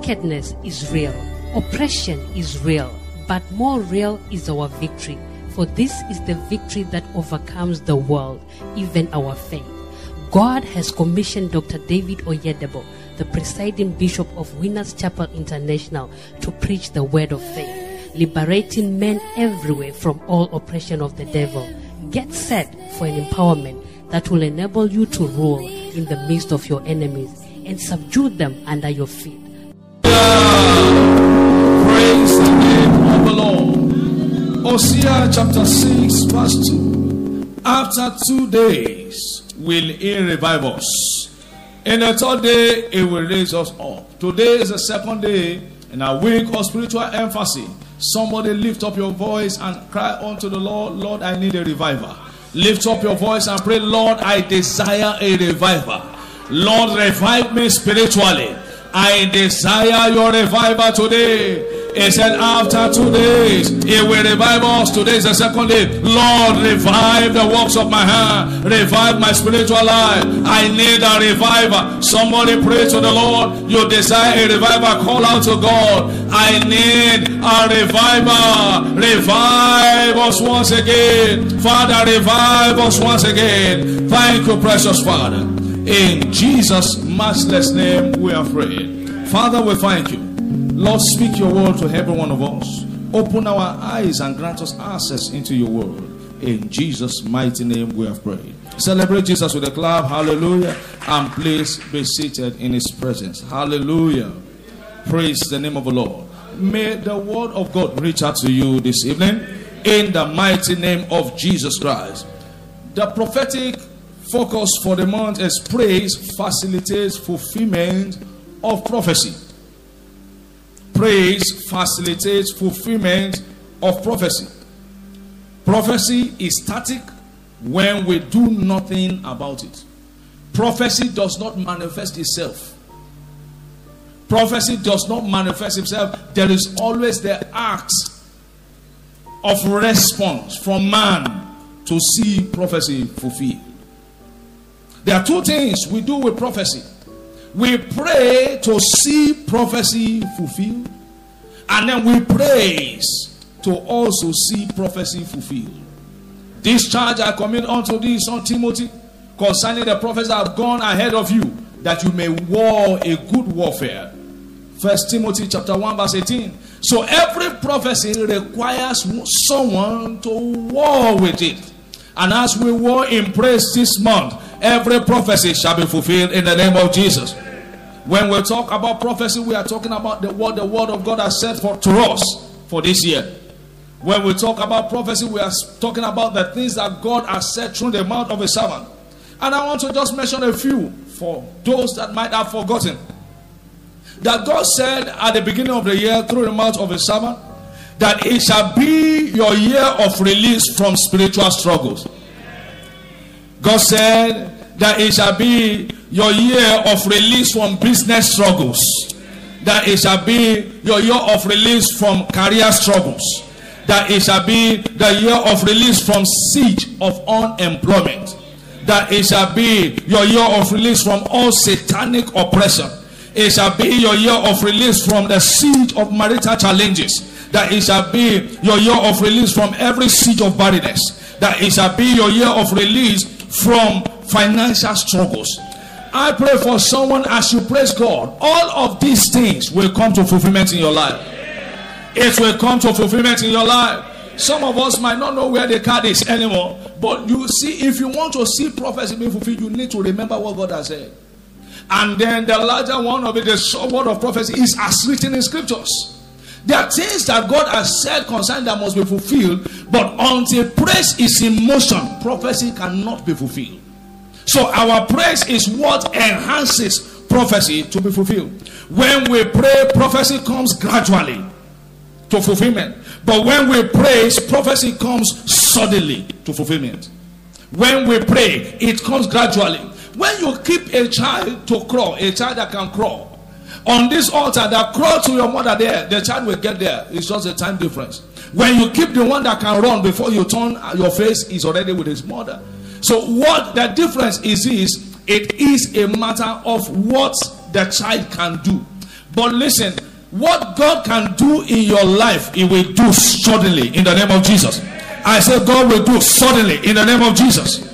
Wickedness is real, oppression is real, but more real is our victory. For this is the victory that overcomes the world, even our faith. God has commissioned Dr. David Oyedebo, the presiding bishop of Winners Chapel International, to preach the word of faith, liberating men everywhere from all oppression of the devil. Get set for an empowerment that will enable you to rule in the midst of your enemies and subdue them under your feet. Praise the name of the Lord. Hosea chapter 6 verse 2. After 2 days will he revive us, and the third day he will raise us up. Today is the second day in a week of spiritual emphasis. Somebody lift up your voice and cry unto the Lord, Lord, I need a reviver. Lift up your voice and pray, Lord, I desire a reviver. Lord, revive me spiritually. I desire your revival today. He said, after 2 days, it will revive us. Today is the second day. Lord, revive the works of my hand. Revive my spiritual life. I need a reviver. Somebody pray to the Lord. You desire a reviver. Call out to God. I need a reviver. Revive us once again. Father, revive us once again. Thank you, precious Father. In Jesus' matchless name, we are praying. Father, we thank you. Lord, speak your word to every one of us. Open our eyes and grant us access into your word. In Jesus' mighty name we have prayed. Celebrate Jesus with a clap. Hallelujah. And please be seated in his presence. Hallelujah. Praise the name of the Lord. May the word of God reach out to you this evening in the mighty name of Jesus Christ. The prophetic focus for the month is praise facilitates fulfillment of prophecy. Praise facilitates fulfillment of prophecy. Prophecy is static when we do nothing about it. Prophecy does not manifest itself. Prophecy does not manifest itself. There is always the act of response from man to see prophecy fulfilled. There are two things we do with prophecy. We pray to see prophecy fulfilled, and then we praise to also see prophecy fulfilled. This charge I commit unto thee, son Timothy, concerning the prophets that have gone ahead of you, that you may war a good warfare. 1 Timothy chapter 1 verse 18. So every prophecy requires someone to war with it. And as we war in praise this month, every prophecy shall be fulfilled in the name of Jesus. When we talk about prophecy, we are talking about the word of God has said to us for this year. When we talk about prophecy, we are talking about the things that God has said through the mouth of a servant. And I want to just mention a few for those that might have forgotten. That God said at the beginning of the year through the mouth of a servant, that it shall be your year of release from spiritual struggles. God said that it shall be your year of release from business struggles. That it shall be your year of release from career struggles. That it shall be the year of release from siege of unemployment. That it shall be your year of release from all satanic oppression. It shall be your year of release from the siege of marital challenges. That it shall be your year of release from every siege of barrenness. That it shall be your year of release from financial struggles. I pray for someone as you praise God, all of these things will come to fulfillment in your life. It will come to fulfillment in your life. Some of us might not know where the card is anymore, but you see, if you want to see prophecy being fulfilled, you need to remember what God has said. And then the larger one of it, the word of prophecy, is as written in scriptures. There are things that God has said concerning that must be fulfilled, but until praise is in motion, prophecy cannot be fulfilled. So our praise is what enhances prophecy to be fulfilled. When we pray, prophecy comes gradually to fulfillment. But when we praise, prophecy comes suddenly to fulfillment. When we pray, it comes gradually. When you keep a child to crawl, a child that can crawl, on this altar that crawls to your mother there, the child will get there. It's just a time difference. When you keep the one that can run, before you turn your face, is already with his mother. So what the difference is, it is a matter of what the child can do. But listen, what God can do in your life, He will do suddenly in the name of Jesus. I say God will do suddenly in the name of Jesus.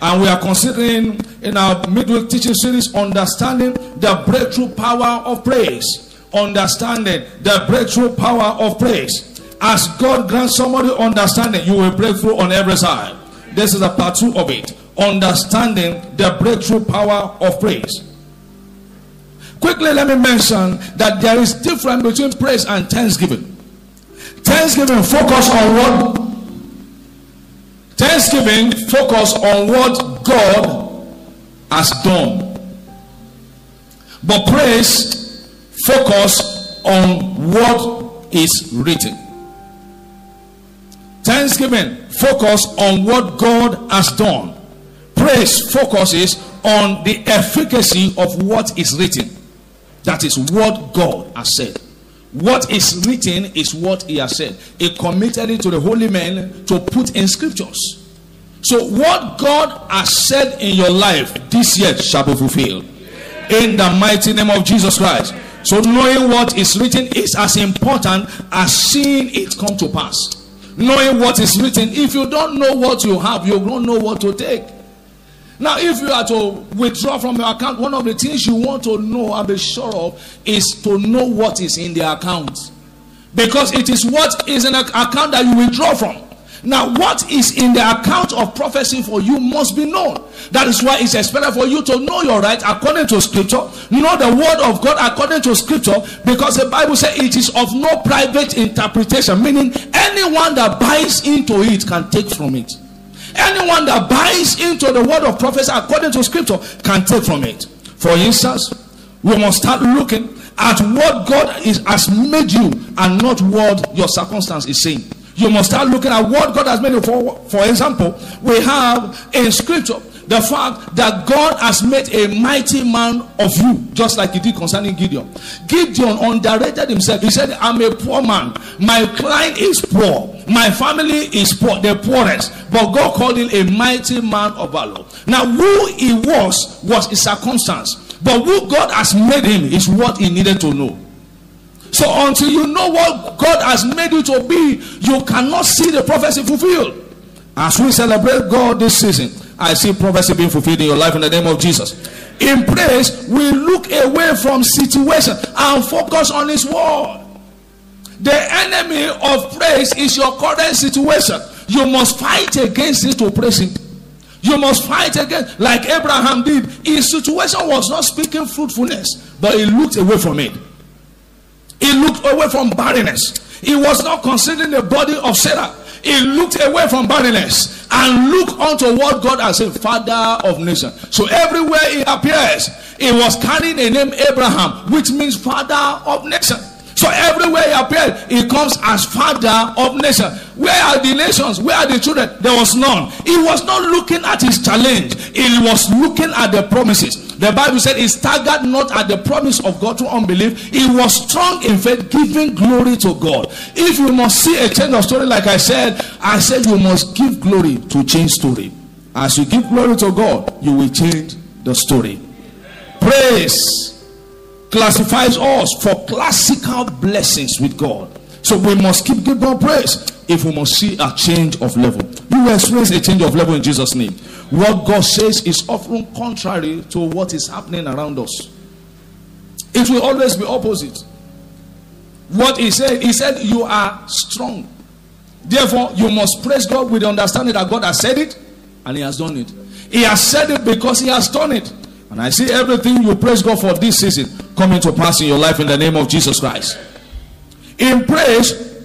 And we are considering in our midweek teaching series, understanding the breakthrough power of praise. Understanding the breakthrough power of praise. As God grants somebody understanding, you will break through on every side. This is a part 2 of it. Understanding the breakthrough power of praise. Quickly, let me mention that there is difference between praise and thanksgiving. Thanksgiving focus on what God has done. But praise focus on what is written. Thanksgiving focus on what God has done. Praise focuses on the efficacy of what is written. That is what God has said. What is written is what He has said. He committed it to the holy men to put in scriptures. So what God has said in your life this year shall be fulfilled. In the mighty name of Jesus Christ. So knowing what is written is as important as seeing it come to pass. Knowing what is written, if you don't know what you have, you don't know what to take. Now, if you are to withdraw from your account, one of the things you want to know and be sure of is to know what is in the account. Because it is what is in the account that you withdraw from. Now, what is in the account of prophecy for you must be known. That is why it's expected for you to know your right according to scripture. Know the word of God according to scripture. Because the Bible says it is of no private interpretation. Meaning, anyone that buys into it can take from it. Anyone that buys into the word of prophecy according to scripture can take from it. For instance, we must start looking at what God has made you and not what your circumstance is saying. You must start looking at what God has made you. For example, we have in scripture the fact that God has made a mighty man of you, just like He did concerning Gideon. Gideon underrated himself. He said, I'm a poor man. My client is poor. My family is poor, the poorest. But God called him a mighty man of valor. Now, who he was his circumstance. But who God has made him is what he needed to know. So until you know what God has made you to be, you cannot see the prophecy fulfilled. As we celebrate God this season, I see prophecy being fulfilled in your life in the name of Jesus. In praise, we look away from situation and focus on His word. The enemy of praise is your current situation. You must fight against it to praise Him. You must fight against, like Abraham did. His situation was not speaking fruitfulness, but he looked away from it. He looked away from barrenness. He was not considering the body of Sarah. He looked away from barrenness and looked unto what God has said, Father of nations. So everywhere He appears, He was carrying the name Abraham, which means Father of nations. So everywhere He appeared, He comes as Father of nations. Where are the nations? Where are the children? There was none. He was not looking at his challenge. He was looking at the promises. The Bible said he staggered not at the promise of God through unbelief. He was strong in faith, giving glory to God. If you must see a change of story, like I said you must give glory to change story. As you give glory to God, you will change the story. Praise classifies us for classical blessings with God. So we must keep giving God praise if we must see a change of level. You will experience a change of level in Jesus' name. What God says is often contrary to what is happening around us. It will always be opposite. What He said you are strong. Therefore, you must praise God with the understanding that God has said it and He has done it. He has said it because He has done it. And I see everything you praise God for this season coming to pass in your life in the name of Jesus Christ. In praise,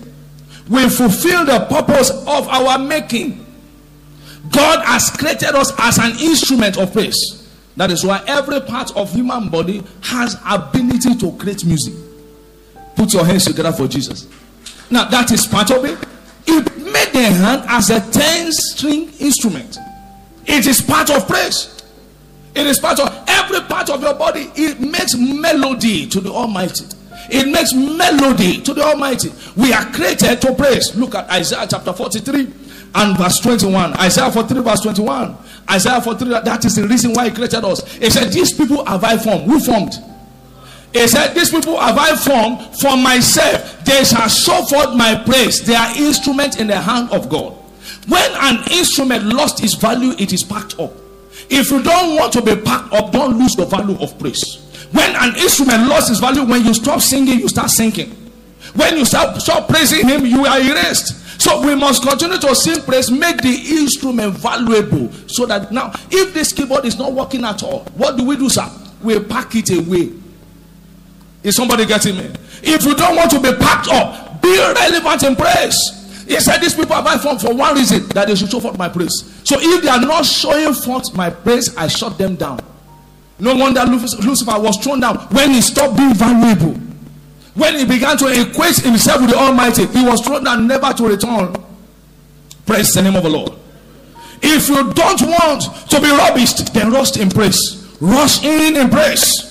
we fulfill the purpose of our making. God has created us as an instrument of praise. That is why every part of human body has ability to create music. Put your hands together for Jesus. Now that is part of it. It made the hand as a 10-string instrument. It is part of praise. It is part of every part of your body. It makes melody to the Almighty. It makes melody to the Almighty. We are created to praise. Look at Isaiah chapter 43 and verse 21. Isaiah 43 verse 21. Isaiah 43, that is the reason why He created us. He said, these people have I formed. Who formed? He said, these people have I formed for myself. They shall show forth my praise. They are instruments in the hand of God. When an instrument lost its value, it is packed up. If you don't want to be packed up, don't lose the value of praise. When an instrument lost its value, when you stop singing, you start sinking. When you stop praising him, you are erased. So we must continue to sing praise, make the instrument valuable. So that now, if this keyboard is not working at all, what do we do, sir? We pack it away. Is somebody getting me? If you don't want to be packed up, be relevant in praise. He said, these people have I formed for one reason, that they should show forth my praise. So if they are not showing forth my praise, I shut them down. No wonder Lucifer was thrown down when he stopped being valuable. When he began to equate himself with the Almighty, he was thrown down, never to return. Praise the name of the Lord. If you don't want to be rubbished, then rush in praise. Rush in praise.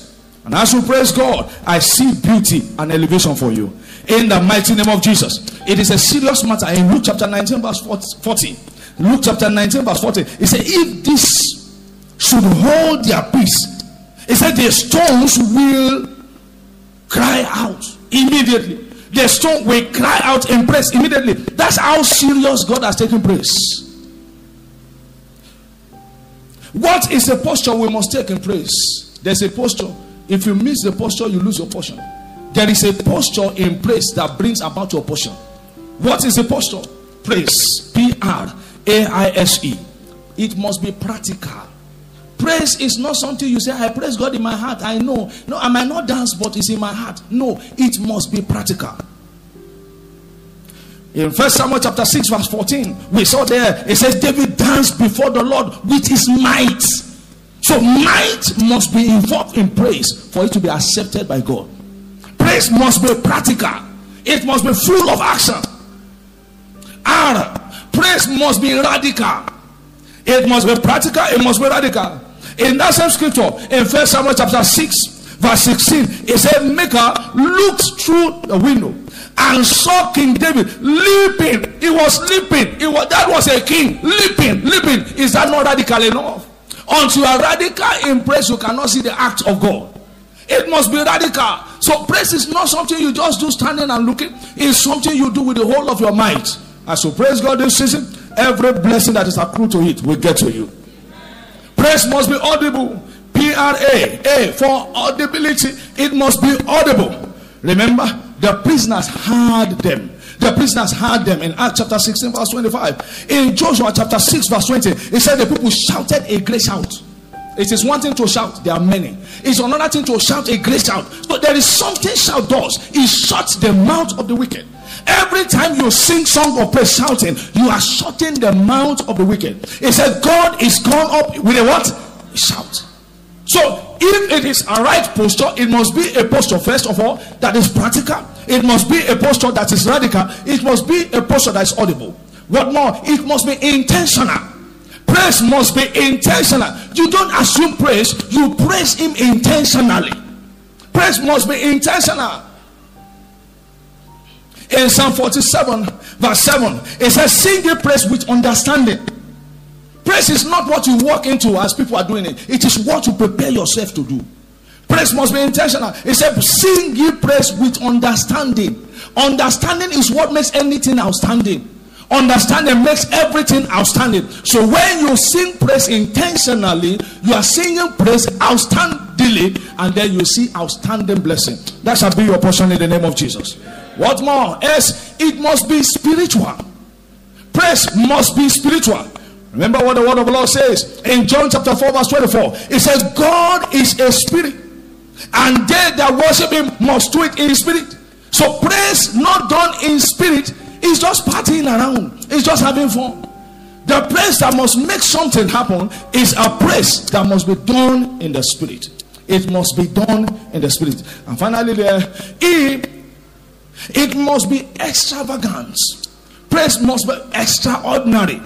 And as you praise God, I see beauty and elevation for you. In the mighty name of Jesus. It is a serious matter. In Luke chapter 19 verse 40. Luke chapter 19 verse 40. It said, if this should hold their peace. It said the stones will cry out immediately. The stone will cry out in praise immediately. That's how serious God has taken praise. What is the posture we must take in praise? There's a posture. If you miss the posture, you lose your portion. There is a posture in praise that brings about your portion. What is the posture? Praise. P-R-A-I-S-E. It must be practical. Praise is not something you say, I praise God in my heart, I know. No, I might not dance, but it's in my heart. No, it must be practical. In 1 Samuel chapter 6 verse 14, we saw there, it says, David danced before the Lord with his might. So might must be involved in praise for it to be accepted by God. Praise must be practical. It must be full of action. Praise must be radical. It must be practical. It must be radical. In that same scripture, in 1 Samuel chapter 6 verse 16, it said, Micah looked through the window and saw King David leaping. He was leaping. That was a king. Leaping, leaping. Is that not radical enough? Until you are radical in praise, you cannot see the act of God. It must be radical. So praise is not something you just do standing and looking. It's something you do with the whole of your might. As you praise God this season, every blessing that is accrued to it will get to you. Praise must be audible. P-R-A-A for audibility. It must be audible. Remember, the prisoners heard them. The prisoners heard them in Acts chapter 16 verse 25. In Joshua chapter 6 verse 20, it said the people shouted a great shout. It is one thing to shout, there are many. It's another thing to shout a great shout. So there is something shout does. It shuts the mouth of the wicked. Every time you sing song of praise shouting, you are shutting the mouth of the wicked. It said God is gone up with a what? Shout. So if it is a right posture, it must be a posture, first of all, that is practical. It must be a posture that is radical. It must be a posture that is audible. What more? It must be intentional. Praise must be intentional. You don't assume praise, you praise him intentionally. Praise must be intentional. In Psalm 47 verse 7, it says, sing the praise with understanding. Praise is not what you walk into as people are doing it. It is what you prepare yourself to do. Praise must be intentional. It says, sing ye praise with understanding. Understanding is what makes anything outstanding. Understanding makes everything outstanding. So when you sing praise intentionally, you are singing praise outstandingly, and then you see outstanding blessing. That shall be your portion in the name of Jesus. What more? Yes, it must be spiritual. Praise must be spiritual. Remember what the word of the Lord says in John chapter 4 verse 24. It says, God is a spirit, and they that worship him must do it in spirit. So praise not done in spirit, it's just partying around. It's just having fun. The praise that must make something happen is a praise that must be done in the spirit. It must be done in the spirit. And finally, there, it must be extravagant. Praise must be extraordinary.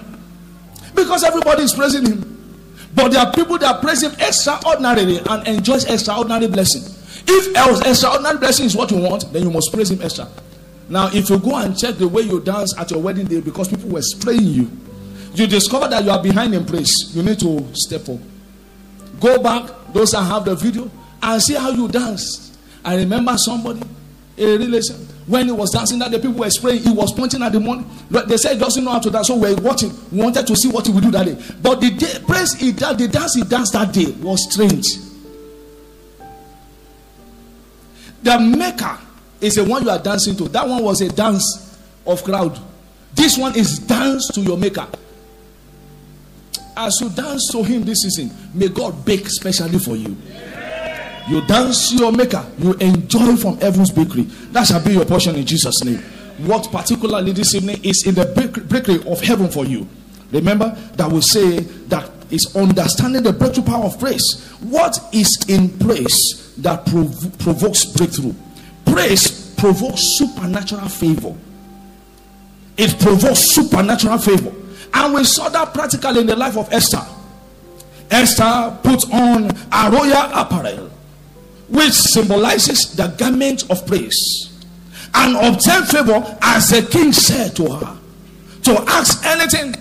Because everybody is praising him. But there are people that praise him extraordinarily and enjoys extraordinary blessing. If else extraordinary blessing is what you want, then you must praise him extra. Now, if you go and check the way you dance at your wedding day because people were spraying you, you discover that you are behind in praise. You need to step up. Go back, those that have the video, and see how you danced. I remember somebody, a relation, when he was dancing that the people were spraying, he was pointing at the money. They said he doesn't know how to dance, so we were watching. We wanted to see what he would do that day. But the day, praise the dance he danced that day was strange. The maker is the one you are dancing to. That one was a dance of crowd. This one is dance to your maker. As you dance to him this season, may God bake specially for you. You dance to your maker, you enjoy from heaven's bakery. That shall be your portion in Jesus' name. What particularly this evening is in the bakery of heaven for you. Remember that we say that is understanding the breakthrough power of praise. What is in praise that provokes breakthrough? Praise provokes supernatural favor. It provokes supernatural favor. And we saw that practically in the life of Esther. Esther put on a royal apparel, which symbolizes the garment of praise, and obtained favor as the king said to her, to ask anything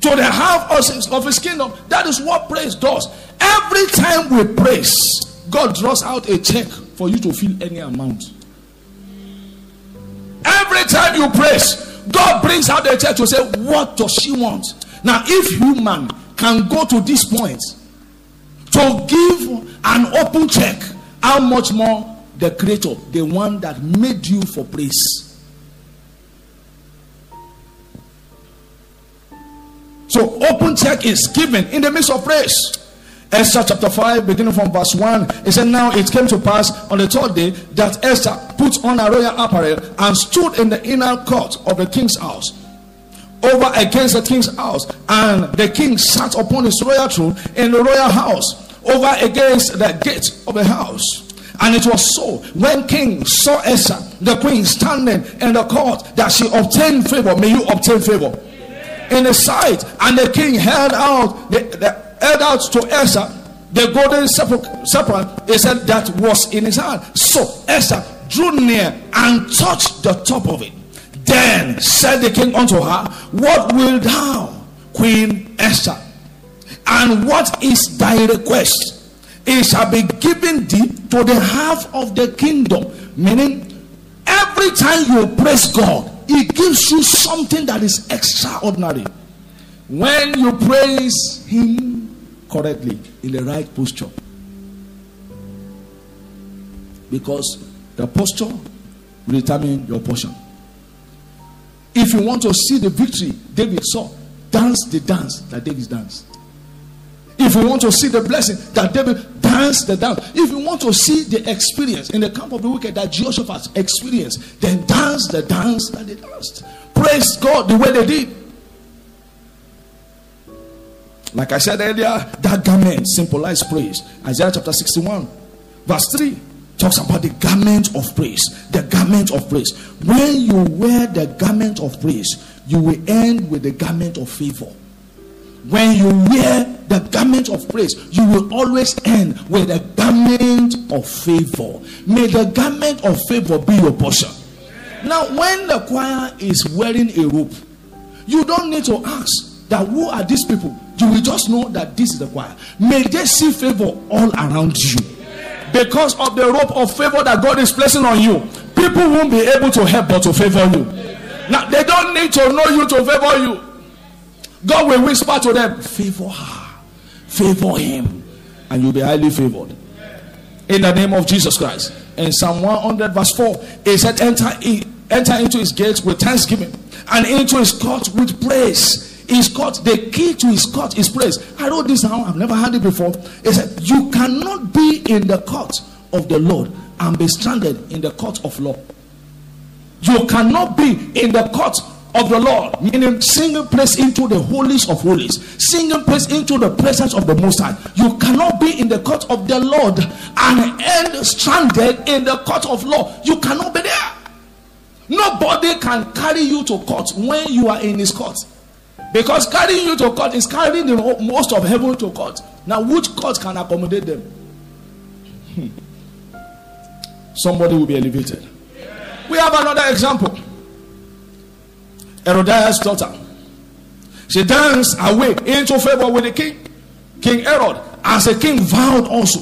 to the half of his kingdom. That is what praise does. Every time we praise, God draws out a check for you to fill any amount. Every time you praise, God brings out a check to say, what does she want? Now, if human can go to this point to give an open check, how much more the creator, the one that made you for praise. So open check is given in the midst of praise. Esther chapter 5, beginning from verse 1, it said, now it came to pass on the third day that Esther put on a royal apparel and stood in the inner court of the king's house, over against the king's house, and the king sat upon his royal throne in the royal house, over against the gate of the house. And it was so, when king saw Esther the queen standing in the court, that she obtained favor. May you obtain favor. Amen. In the sight. And the king held out to Esther the golden scepter, he said, that was in his hand. So Esther drew near and touched the top of it. Then said the king unto her, what wilt thou, Queen Esther? And what is thy request? It shall be given thee to the half of the kingdom. Meaning, every time you praise God, he gives you something that is extraordinary. When you praise him correctly, in the right posture. Because the posture will determine your portion. If you want to see the victory David saw, dance the dance that David danced. If you want to see the blessing that David danced the dance. If you want to see the experience in the camp of the wicked that Jehoshaphat experienced, then dance the dance that they danced. Praise God the way they did. Like I said earlier, that garment symbolizes praise. Isaiah chapter 61, verse 3. Talks about the garment of praise. The garment of praise. When you wear the garment of praise, you will end with the garment of favor. When you wear the garment of praise, you will always end with the garment of favor. May the garment of favor be your portion. Now, when the choir is wearing a robe, you don't need to ask that who are these people. You will just know that this is the choir. May they see favor all around you. Because of the rope of favor that God is placing on you, people won't be able to help but to favor you. Now, they don't need to know you to favor you. God will whisper to them, favor her, favor him, and you'll be highly favored. In the name of Jesus Christ. In Psalm 100 verse 4, it said, enter into his gates with thanksgiving, and into his court with praise. His court, the key to his court is praise. I wrote this down, I've never heard it before. It said, you cannot be in the court of the Lord and be stranded in the court of law. You cannot be in the court of the Lord, meaning singing praise into the holiest of holies, singing praise into the presence of the Most High. You cannot be in the court of the Lord and end stranded in the court of law. You cannot be there. Nobody can carry you to court when you are in his court. Because carrying you to court is carrying the most of heaven to court. Now, which court can accommodate them? Somebody will be elevated. Yeah. We have another example. Herodias' daughter. She danced her way into favor with the king, King Herod, as the king vowed also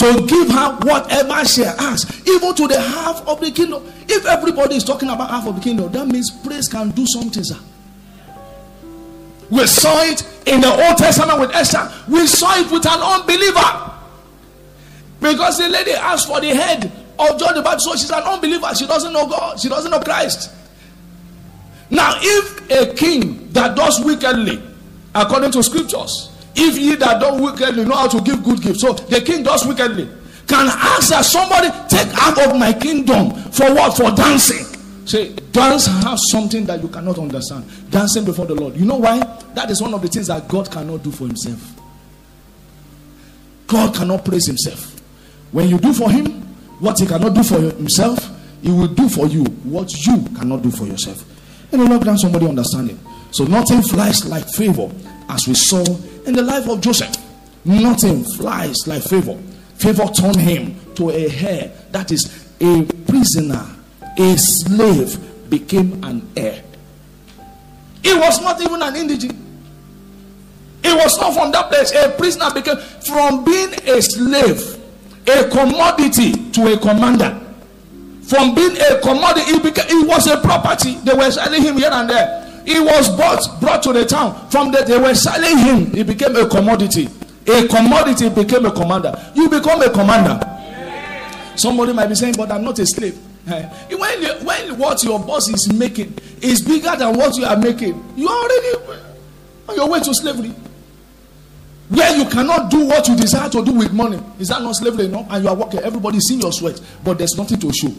to give her whatever she asks, even to the half of the kingdom. If everybody is talking about half of the kingdom, that means praise can do something, sir. We saw it in the Old Testament with Esther. We saw it with an unbeliever. Because the lady asked for the head of John the Baptist, so she's an unbeliever. She doesn't know God. She doesn't know Christ. Now, if a king that does wickedly, according to scriptures, if ye that do wickedly know how to give good gifts, so the king does wickedly, can ask that somebody take half of my kingdom for what? For dancing. Say, dance has something that you cannot understand. Dancing before the Lord. You know why? That is one of the things that God cannot do for himself. God cannot praise himself. When you do for him what he cannot do for himself, he will do for you what you cannot do for yourself. And the Lord grant somebody understanding. So nothing flies like favor, as we saw in the life of Joseph. Nothing flies like favor. Favor turned him to a heir. That is, a prisoner, a slave became an heir. He was not even an indigent. It was not from that place. A prisoner became, from being a slave, a commodity, to a commander. From being a commodity, it was a property. They were selling him here and there. He was brought to the town. From that, they were selling him. He became a commodity. A commodity became a commander. You become a commander. Yeah. Somebody might be saying, but I'm not a slave. When what your boss is making is bigger than what you are making, you are already on your way to slavery. Where you cannot do what you desire to do with money. Is that not slavery? No. And you are working. Everybody's seeing your sweat. But there's nothing to show.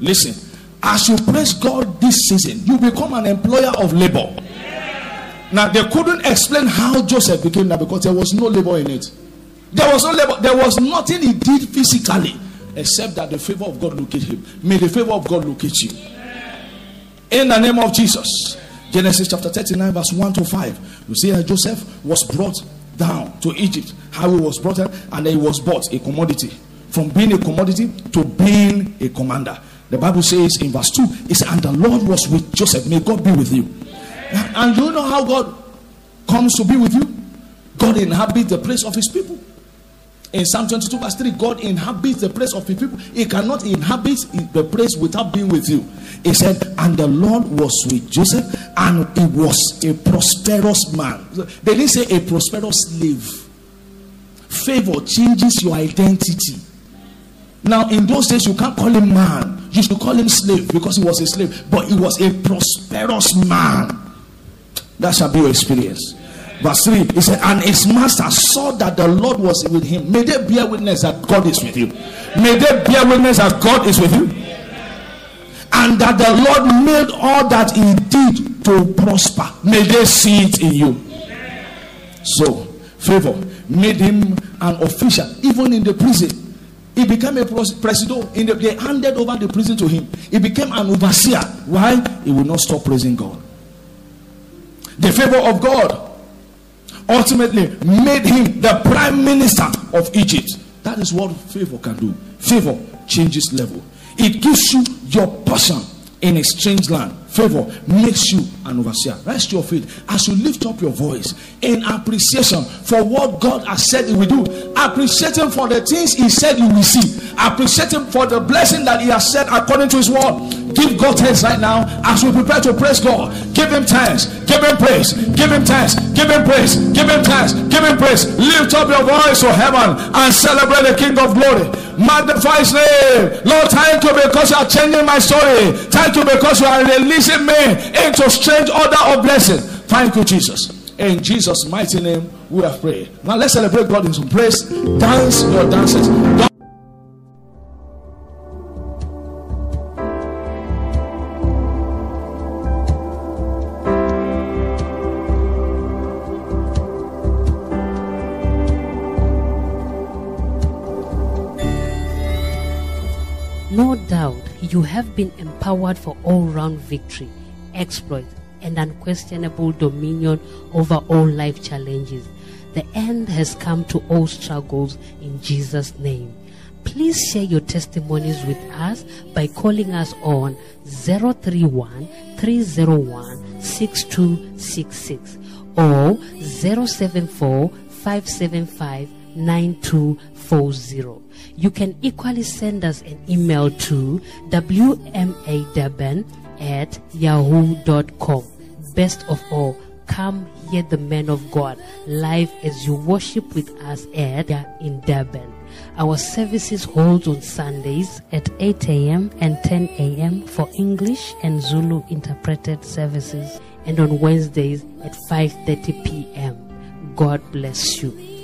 Listen. As you praise God this season, you become an employer of labor. Yeah. Now, they couldn't explain how Joseph became that, because there was no labor in it. There was no labor. There was nothing he did physically, except that the favor of God looked at him. May the favor of God look at you. Yeah. In the name of Jesus. Genesis chapter 39 verse 1 to 5. You see that Joseph was brought down to Egypt. How he was brought down, and he was bought a commodity. From being a commodity to being a commander. The Bible says in verse 2, it says, and the Lord was with Joseph. May God be with you. And you know how God comes to be with you? God inhabits the place of his people. In Psalm 22 verse 3, God inhabits the place of his people. He cannot inhabit the place without being with you. He said, and the Lord was with Joseph, and he was a prosperous man. They didn't say a prosperous slave. Favor changes your identity. Now, in those days, you can't call him man. You should call him slave, because he was a slave. But he was a prosperous man. That shall be your experience. Verse 3, he said, and his master saw that the Lord was with him. May they bear witness that God is with you. May they bear witness that God is with you. And that the Lord made all that he did to prosper. May they see it in you. So, favor made him an official, even in the prison. He became a presido. They handed over the prison to him. He became an overseer. Why? He will not stop praising God. The favor of God ultimately made him the prime minister of Egypt. That is what favor can do. Favor changes level. It gives you your portion in a strange land. Favor makes you an overseer. Rest your feet as you lift up your voice in appreciation for what God has said he will do. Appreciate him for the things he said you will see. Appreciate him for the blessing that he has said according to his word. Give God thanks right now as we prepare to praise God. Give him thanks. Give him praise. Give him thanks. Give him praise. Give him thanks. Give him praise. Lift up your voice to heaven and celebrate the King of glory. Magnify his name. Lord, thank you because you are changing my story. Thank you because you are releasing me into strange order of blessing. Thank you, Jesus. In Jesus' mighty name, we have prayed. Now let's celebrate God in some praise. Dance your dances. No doubt, you have been empowered for all-round victory, exploit, and unquestionable dominion over all life challenges. The end has come to all struggles in Jesus' name. Please share your testimonies with us by calling us on 031-301-6266 or 074-575 9240. You can equally send us an email to wmadeban@yahoo.com. Best of all, come hear the man of God live as you worship with us in Durban. Our services hold on Sundays at 8 a.m. and 10 a.m. for English and Zulu interpreted services, and on Wednesdays at 5:30 p.m. God bless you.